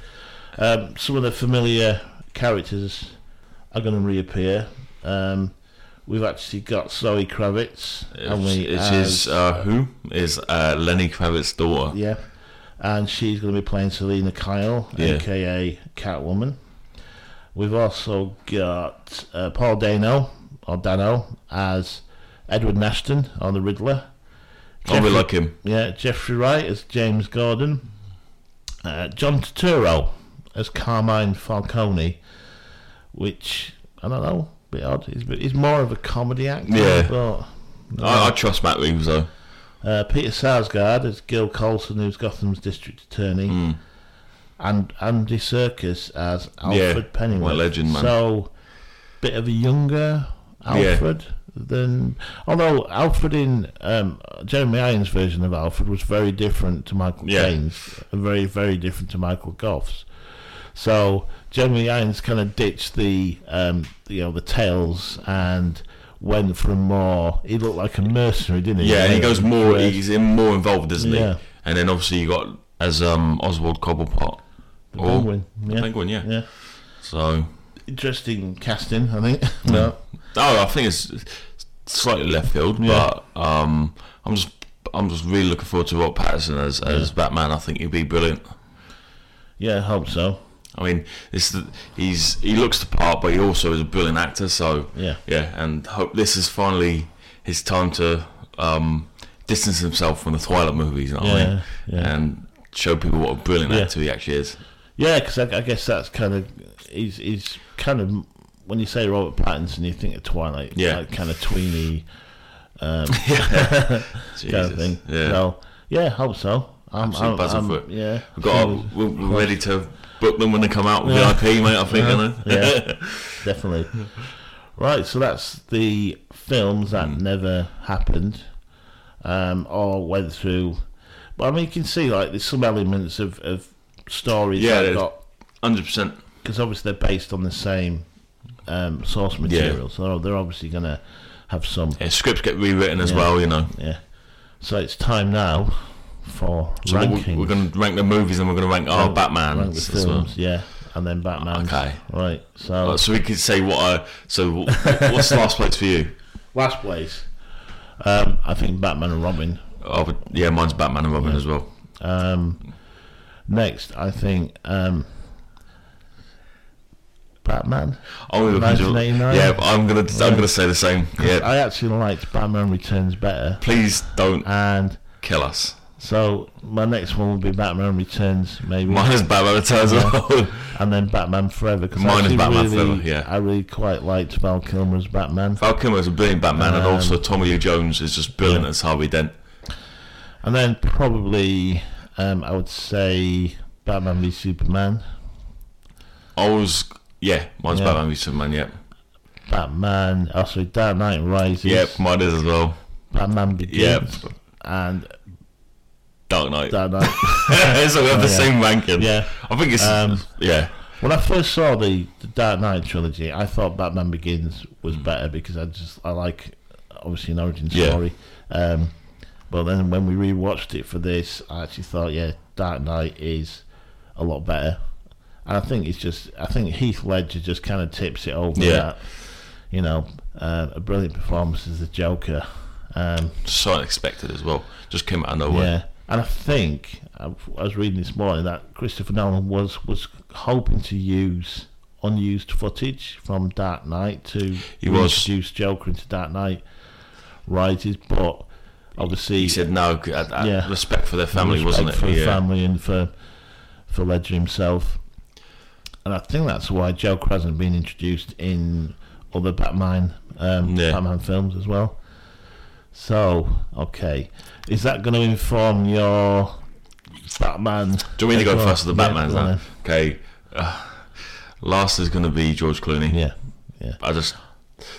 Um, some of the familiar... characters are going to reappear. Um, we've actually got Zoe Kravitz, and we it is uh, who is uh, Lenny Kravitz's daughter. Yeah, and she's going to be playing Selena Kyle, yeah. aka Catwoman. We've also got uh, Paul Dano or Dano as Edward Nashton on the Riddler. I really like him. Yeah, Jeffrey Wright as James Gordon. Uh, John Turturro as Carmine Falcone, which, I don't know, a bit odd. He's, he's more of a comedy actor. Yeah. But, you know. I, I trust Matt Reeves, though. Uh, Peter Sarsgaard as Gil Coulson, who's Gotham's district attorney. Mm. And Andy Serkis as Alfred yeah, Pennyworth. My legend, man. So, bit of a younger Alfred yeah. than... Although, Alfred in... Um, Jeremy Irons' version of Alfred was very different to Michael Caine's. Yeah. Very, very different to Michael Goff's. So Jeremy Irons kind of ditched the um, you know the tails and went for more. He looked like a mercenary, didn't he? Yeah, and he goes more. He's in more involved, isn't yeah. he? And then obviously you got as um, Oswald Cobblepot, the or, Penguin, yeah. The Penguin, yeah. yeah. So interesting casting, I think. no, oh, I think it's slightly left field, yeah. but um, I'm just I'm just really looking forward to Rob Pattinson as as yeah. Batman. I think he'd be brilliant. Yeah, I hope so. I mean, it's the, he's he looks the part, but he also is a brilliant actor. So yeah, yeah, and hope this is finally his time to um, distance himself from the Twilight movies, you know yeah, what I mean? yeah. and show people what a brilliant yeah. actor he actually is. Yeah, because I, I guess that's kind of he's he's kind of when you say Robert Pattinson, you think of Twilight, yeah, like kind of tweeny um, kind Jesus. of thing. Yeah. So yeah, hope so. I'm, I'm, I'm for it. Yeah, we've got our, we're, we're ready to. Book them when they come out with yeah. V I P, mate, I think, yeah. I yeah, definitely. Right, so that's the films that mm. never happened um, or went through. But, I mean, you can see, like, there's some elements of, of stories yeah, that got... Yeah, one hundred percent. Because, obviously, they're based on the same um, source material, yeah. so they're obviously going to have some... Yeah, scripts get rewritten as yeah, well, you know. Yeah. So it's time now... for so ranking. We're going to rank the movies and we're going to rank our oh, Batman rank the films as well. yeah and then Batman okay right so right, so we could say what I, so what's last place for you? Last place um, I think Batman and Robin. Oh yeah, mine's Batman and Robin yeah. as well. Um, next I think um, Batman oh, yeah I'm going to I'm going to say the same. yeah. I actually liked Batman Returns better. Please don't and kill us. So my next one will be Batman Returns, maybe. Mine is Batman Returns, yeah. and then Batman Forever. Cause Mine is Batman really, Forever. Yeah, I really quite liked Val Kilmer's Batman. Val Kilmer's a brilliant Batman, um, and also Tommy Lee Jones is just brilliant yeah. as Harvey Dent. And then probably um, I would say Batman v Superman. I was yeah, mine's yeah. Batman v Superman. Yep. Yeah. Batman. Oh, sorry, Dark Knight Rises. Yep, mine is as well. Batman Begins. Yep. And Dark Knight. Dark Knight. So we have oh, the yeah. same ranking. Yeah. I think it's... Um, yeah. When I first saw the, the Dark Knight trilogy, I thought Batman Begins was better because I just I like, obviously, an origin story. Yeah. Um, but then when we rewatched it for this, I actually thought, yeah, Dark Knight is a lot better. And I think it's just... I think Heath Ledger just kind of tips it over yeah. that. You know, uh, a brilliant performance as the Joker. Um, so unexpected as well. Just came out of nowhere. Yeah. And I think, I was reading this morning, that Christopher Nolan was, was hoping to use unused footage from Dark Knight to he introduce was. Joker into Dark Knight Rises, but obviously... He said no, yeah, respect for their family, wasn't it? Respect for the yeah. family and for, for Ledger himself. And I think that's why Joker hasn't been introduced in other Batman, um, yeah. Batman films as well. So, okay. Is that going to inform your Batman? Do we need to go first with the Batman? Yeah, then? Okay. Uh, last is going to be George Clooney. Yeah, yeah. I just...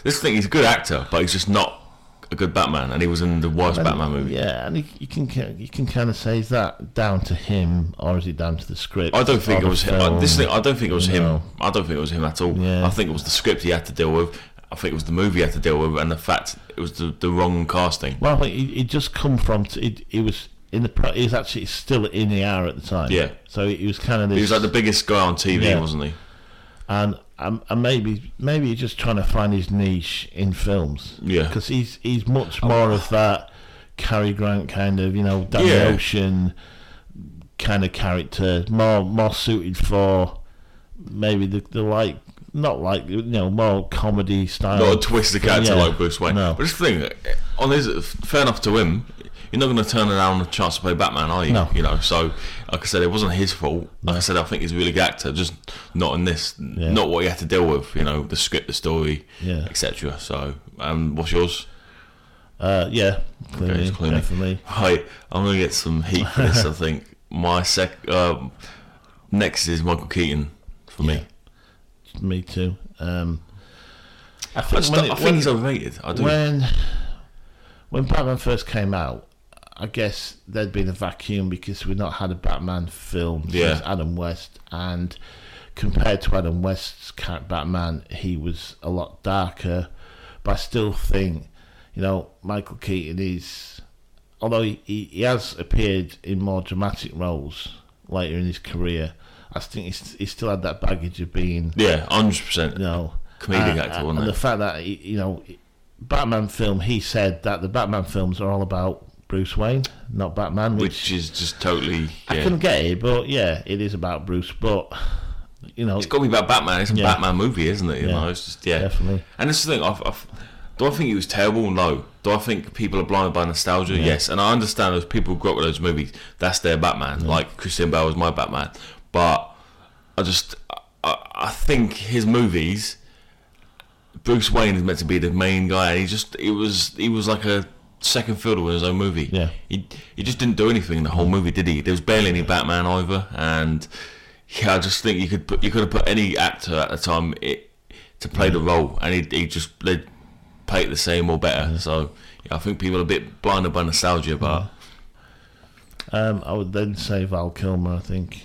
This thing, he's a good actor, but he's just not a good Batman, and he was in the worst and, Batman movie. Yeah, and you can you can kind of say, is that down to him, or is it down to the script? I don't think it was film? him. This thing, I don't think it was no. him. I don't think it was him at all. Yeah. I think it was the script he had to deal with. I think it was the movie I had to deal with, and the fact it was the, the wrong casting. Well, I think it just come from it. It was in the. He was actually still in the air at the time. Yeah. So he was kind of. This, he was like the biggest guy on T V, yeah. wasn't he? And um, and maybe maybe he's just trying to find his niche in films. Yeah. Because he's he's much more oh. of that Cary Grant kind of, you know, Danny yeah. Ocean kind of character, more more suited for maybe the the like. Not like, you know, more comedy style. Not a twisted character yeah. like Bruce Wayne. No. But just think, on his, fair enough to him, you're not going to turn around a chance to play Batman, are you? No. You know, so, like I said, it wasn't his fault. Like I said, I think he's a really good actor, just not in this, yeah. not what he had to deal with, you know, the script, the story, yeah. et cetera. So, um, what's yours? Uh, yeah, Clooney, okay, definitely. Right, I'm going to get some heat for this, I think. My sec- uh, next is Michael Keaton for yeah. me. Me too. Um, I think, I just, when it, I think when, he's overrated. I do. When when Batman first came out, I guess there'd been a vacuum because we'd not had a Batman film yeah. since Adam West, and compared to Adam West's Batman, he was a lot darker. But I still think, you know, Michael Keaton is, although he, he, he has appeared in more dramatic roles later in his career. I think he still had that baggage of being... Yeah, one hundred percent. You know, comedic and, actor, wasn't And it? The fact that, you know, Batman film, he said that the Batman films are all about Bruce Wayne, not Batman. Which, which is just totally... Yeah. I couldn't get it, but yeah, it is about Bruce, but, you know... It's got to be about Batman. It's a yeah. Batman movie, isn't it? You yeah, know, it's just, yeah. definitely. And this is the thing, I've, I've, do I think it was terrible? No. Do I think people are blinded by nostalgia? Yeah. Yes. And I understand those people who grew up with those movies, that's their Batman. Yeah. Like, Christian Bale was my Batman. But I just, I, I think his movies, Bruce Wayne is meant to be the main guy. He just, it was, he was like a second fiddle in his own movie. Yeah. He, he just didn't do anything in the whole movie, did he? There was barely any Batman either, and yeah, I just think you could put, you could have put any actor at the time it, to play yeah. the role, and he, he just they play it the same or better. Yeah. So yeah, I think people are a bit blinded by nostalgia, but um, I would then say Val Kilmer, I think.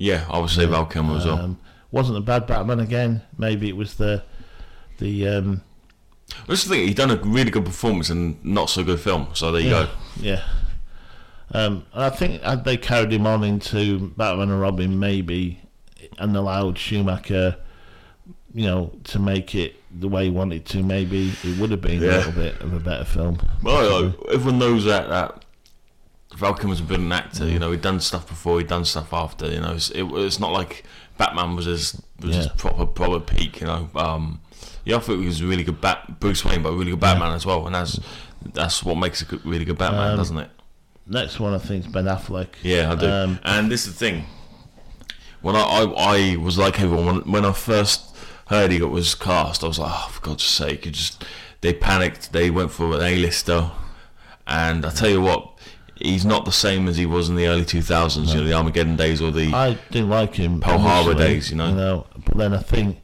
Yeah, I would say Val Kilmer as well. Um, wasn't a bad Batman again. Maybe it was the... the. Um... That's the thing, he'd done a really good performance in not so good film, so there you yeah, go. Yeah. Um, and I think had they carried him on into Batman and Robin, maybe, and allowed Schumacher, you know, to make it the way he wanted to, maybe it would have been yeah. a little bit of a better film. Well, like, everyone knows that... that Val Kilmer's a brilliant actor, you know, he'd done stuff before, he'd done stuff after, you know, it's, it, it's not like Batman was his, was yeah. his proper, proper peak, you know. Um, yeah, I thought he was a really good Bat- Bruce Wayne, but a really good Batman yeah. as well, and that's that's what makes a good, really good Batman, um, doesn't it? Next one, I think, is Ben Affleck. Yeah, I do. Um, and this is the thing, when I, I, I was like everyone, when, when I first heard he was cast, I was like, oh, for God's sake, you just, they panicked, they went for an A-lister, and I tell you what, he's not the same as he was in the early two thousands, no. you know, the Armageddon days or the... I didn't like him. Pearl Harbor days, you know? you know. But then I think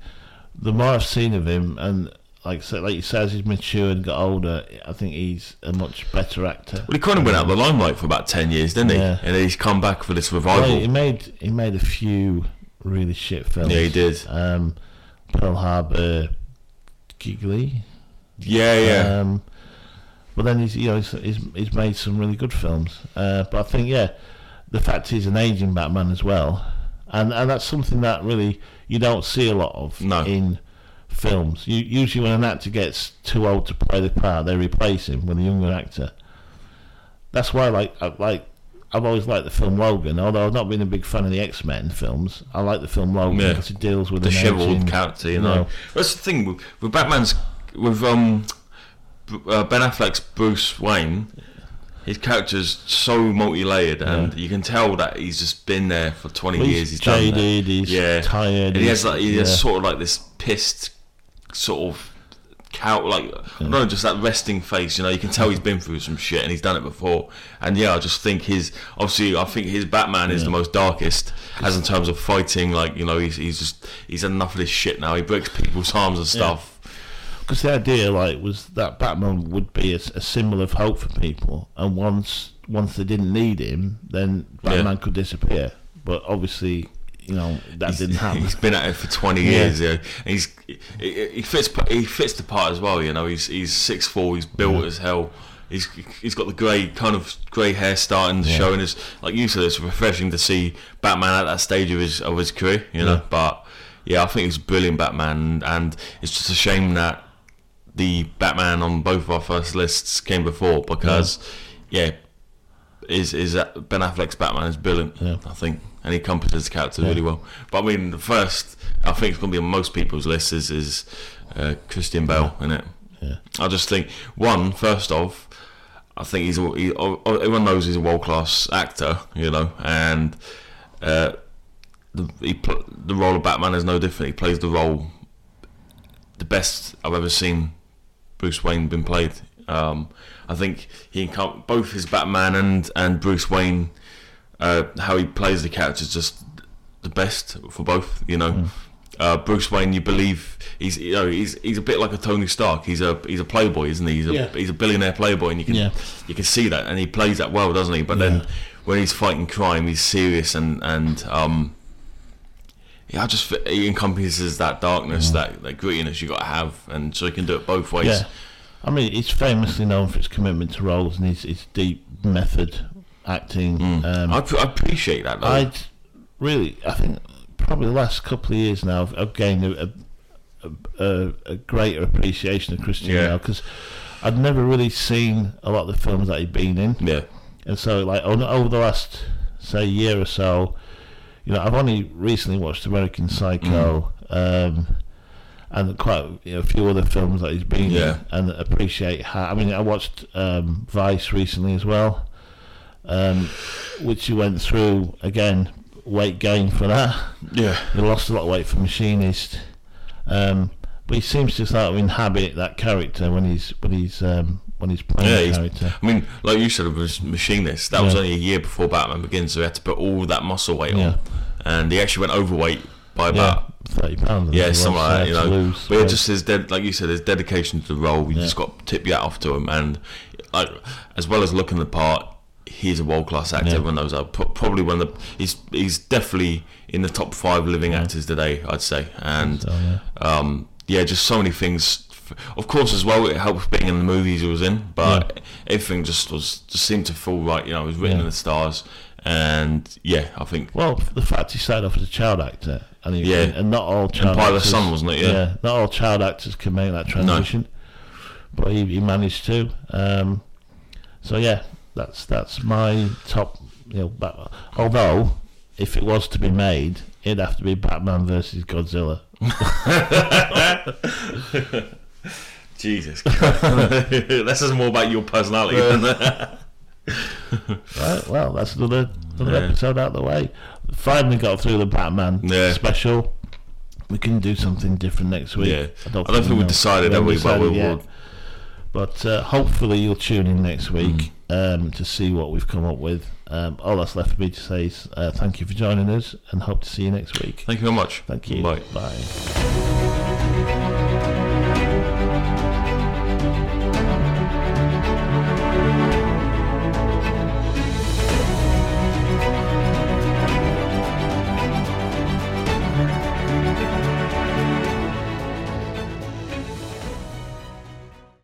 the more I've seen of him, and like so, like you say, as he's matured and got older, I think he's a much better actor. Well, he kind of went out of the limelight for about ten years, didn't he? Yeah. And then he's come back for this revival. Well, he made he made a few really shit films. Yeah, he did. Um, Pearl Harbor, Giggly. Yeah, yeah. Um, but then he's you know he's, he's he's made some really good films. Uh, but I think yeah, the fact he's an aging Batman as well, and and that's something that really you don't see a lot of no. in films. You, usually when an actor gets too old to play the part, they replace him with a younger actor. That's why like I, like I've always liked the film Logan, although I've not been a big fan of the X-Men films. I like the film Logan yeah. because it deals with the disheveled character. You know, no. That's the thing with, with Batman's with um uh, Ben Affleck's Bruce Wayne. His character's so multi-layered, and yeah. you can tell that he's just been there for twenty well, he's years. He's jaded, done he's yeah. tired. And he has like he yeah. has sort of like this pissed sort of cow, like yeah. I don't know, just that resting face. You know, you can tell he's been through some shit and he's done it before. And yeah, I just think his obviously, I think his Batman yeah. is the most darkest, as in terms of fighting. Like you know, he's he's just he's had enough of this shit now. He breaks people's arms and stuff. Yeah. Because the idea, like, was that Batman would be a, a symbol of hope for people, and once once they didn't need him, then Batman yeah. could disappear. But obviously, you know, that he's, didn't happen. He's been at it for twenty yeah. years, yeah. And he's he, he fits he fits the part as well, you know. He's he's six foot four, he's built yeah. as hell. He's he's got the grey kind of grey hair starting to yeah. show, and it's like you said, it's refreshing to see Batman at that stage of his of his career, you know. Yeah. But yeah, I think he's a brilliant Batman, and it's just a shame that the Batman on both of our first lists came before, because yeah, yeah is is Ben Affleck's Batman is brilliant, yeah. I think, and he encompasses the character yeah. really well. But I mean, the first I think it's going to be on most people's lists is is uh, Christian Bale, yeah. innit? Yeah. I just think one first off, I think he's he, everyone knows he's a world class actor, you know, and uh, the he, the role of Batman is no different. He plays the role the best I've ever seen Bruce Wayne been played. Um, I think he encom- both his Batman and, and Bruce Wayne, uh, how he plays the character is just the best for both. You know, mm. uh, Bruce Wayne, you believe he's you know he's he's a bit like a Tony Stark. He's a he's a playboy, isn't he? He's a, yeah. he's a billionaire playboy, and you can yeah. you can see that, and he plays that well, doesn't he? But yeah. then when he's fighting crime, he's serious and and um, yeah, I just he encompasses that darkness, mm. that that grittiness you got to have, and so he can do it both ways. Yeah. I mean, he's famously known for his commitment to roles and his, his deep method acting. Mm. Um, I, I appreciate that, though. I'd really, I think, probably the last couple of years now, I've, I've gained a, a, a, a greater appreciation of Christian yeah. now, because I'd never really seen a lot of the films that he'd been in. Yeah. And so, like, on, over the last, say, year or so, you know, I've only recently watched American Psycho, mm. um... and quite you know, a few other films that he's been yeah. in, and appreciate how... I mean, I watched um, Vice recently as well, um, which he went through, again, weight gain for that. Yeah. He lost a lot of weight for Machinist. Um, but he seems to start to inhabit that character when he's when he's, um, when he's playing yeah, that he's, character. I mean, like you said, it was Machinist. That yeah. was only a year before Batman Begins, so he had to put all that muscle weight yeah. on. And he actually went overweight by about... Yeah. thirty pounds yeah something like that, you know lose, but yeah. it just is dead, like you said, his dedication to the role. You yeah. just got to tip your hat off to him, and like, as well as looking the part, he's a world class actor. yeah. Everyone knows that. Probably one of the he's, he's definitely in the top five living yeah. actors today, I'd say. And so, yeah. um, yeah just so many things, of course, as well. It helps being in the movies he was in, but yeah. everything just was just seemed to fall right, you know. It was written yeah. in the stars. And yeah, I think. Well, the fact he started off as a child actor, and he, yeah, and, and not all child Empire actors. Empire of the Sun, wasn't it? Yeah. yeah, not all child actors can make that transition, no. but he, he managed to. Um, so yeah, that's that's my top. You know, Batman. Although, if it was to be made, it'd have to be Batman versus Godzilla. Jesus Christ! That says more about your personality than that. Right, well, that's another, another yeah. episode out of the way. Finally got through the Batman yeah. special. We can do something different next week. Yeah. I don't I think, think we decided that we but we will. But uh, hopefully you'll tune in next week mm. um, to see what we've come up with. Um, all that's left for me to say is uh, thank you for joining us, and hope to see you next week. Thank you very much. Thank you. Bye. Bye.